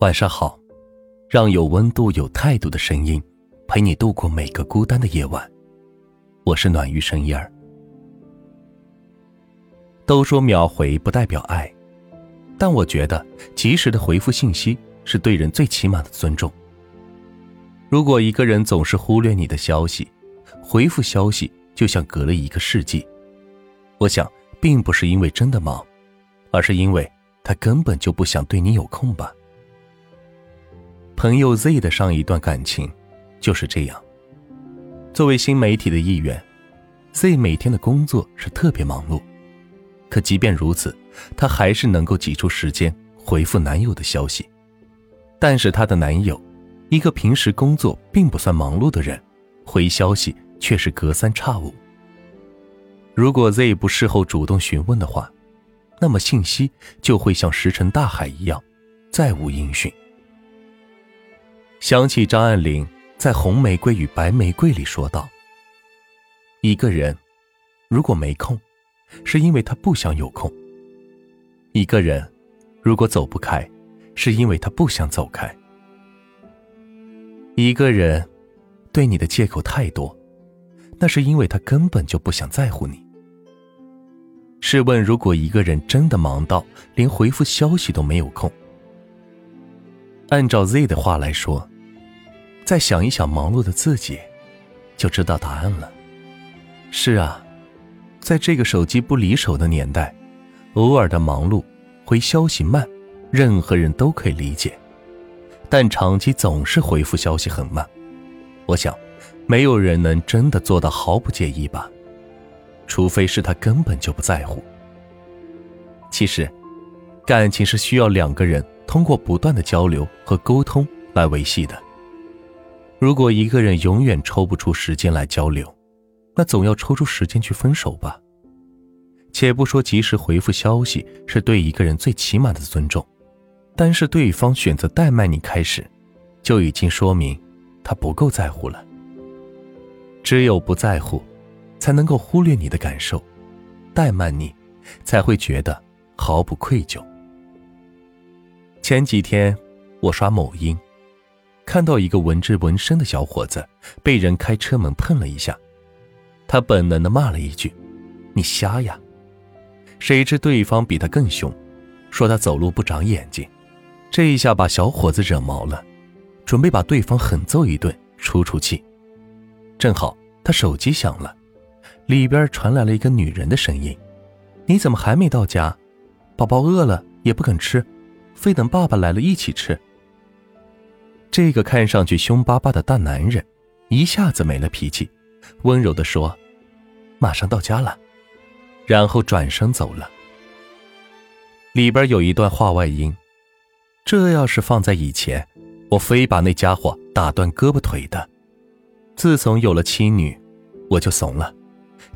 晚上好，让有温度有态度的声音陪你度过每个孤单的夜晚。我是暖玉生一儿。都说秒回不代表爱，但我觉得及时的回复信息是对人最起码的尊重。如果一个人总是忽略你的消息，回复消息就像隔了一个世纪，我想并不是因为真的忙，而是因为他根本就不想对你有空吧。朋友 Z 的上一段感情就是这样。作为新媒体的一员， Z 每天的工作是特别忙碌，可即便如此，她还是能够挤出时间回复男友的消息。但是她的男友，一个平时工作并不算忙碌的人，回消息却是隔三差五。如果 Z 不事后主动询问的话，那么信息就会像石沉大海一样，再无音讯。想起张爱玲在《红玫瑰与白玫瑰》里说道，一个人如果没空，是因为他不想有空；一个人如果走不开，是因为他不想走开。一个人对你的借口太多，那是因为他根本就不想在乎你。试问，如果一个人真的忙到连回复消息都没有空，按照 Z 的话来说，再想一想忙碌的自己，就知道答案了。是啊，在这个手机不离手的年代，偶尔的忙碌，回消息慢，任何人都可以理解，但长期总是回复消息很慢，我想没有人能真的做到毫不介意吧，除非是他根本就不在乎。其实感情是需要两个人通过不断的交流和沟通来维系的，如果一个人永远抽不出时间来交流，那总要抽出时间去分手吧。且不说及时回复消息是对一个人最起码的尊重，但是对方选择怠慢你开始，就已经说明他不够在乎了。只有不在乎，才能够忽略你的感受，怠慢你，才会觉得毫不愧疚。前几天我刷某音，看到一个纹着纹身的小伙子被人开车门碰了一下，他本能地骂了一句：“你瞎呀！”谁知对方比他更凶，说他走路不长眼睛。这一下把小伙子惹毛了，准备把对方狠揍一顿出出气。正好他手机响了，里边传来了一个女人的声音：“你怎么还没到家？宝宝饿了也不肯吃，非等爸爸来了一起吃。”这个看上去凶巴巴的大男人一下子没了脾气，温柔地说：“马上到家了。”然后转身走了。里边有一段话外音，这要是放在以前，我非把那家伙打断胳膊腿的。自从有了妻女，我就怂了，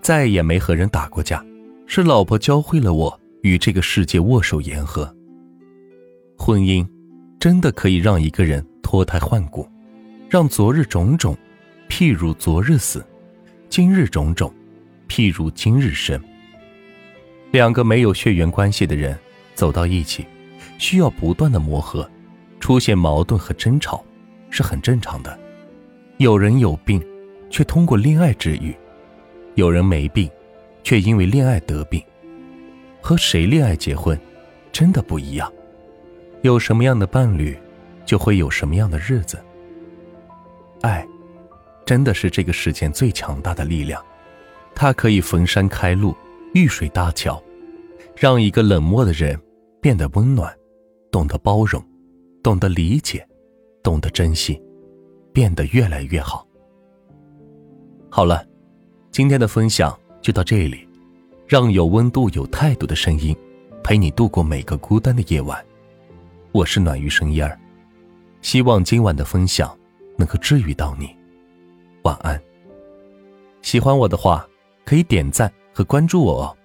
再也没和人打过架，是老婆教会了我与这个世界握手言和。婚姻真的可以让一个人脱胎换骨，让昨日种种，譬如昨日死，今日种种，譬如今日生。两个没有血缘关系的人走到一起，需要不断的磨合，出现矛盾和争吵是很正常的。有人有病却通过恋爱治愈，有人没病却因为恋爱得病。和谁恋爱结婚真的不一样，有什么样的伴侣就会有什么样的日子。爱真的是这个世间最强大的力量，它可以逢山开路，遇水搭桥，让一个冷漠的人变得温暖，懂得包容，懂得理解，懂得珍惜，变得越来越好。好了，今天的分享就到这里，让有温度有态度的声音陪你度过每个孤单的夜晚。我是暖玉生一儿，希望今晚的分享能够治愈到你。晚安。喜欢我的话，可以点赞和关注我哦。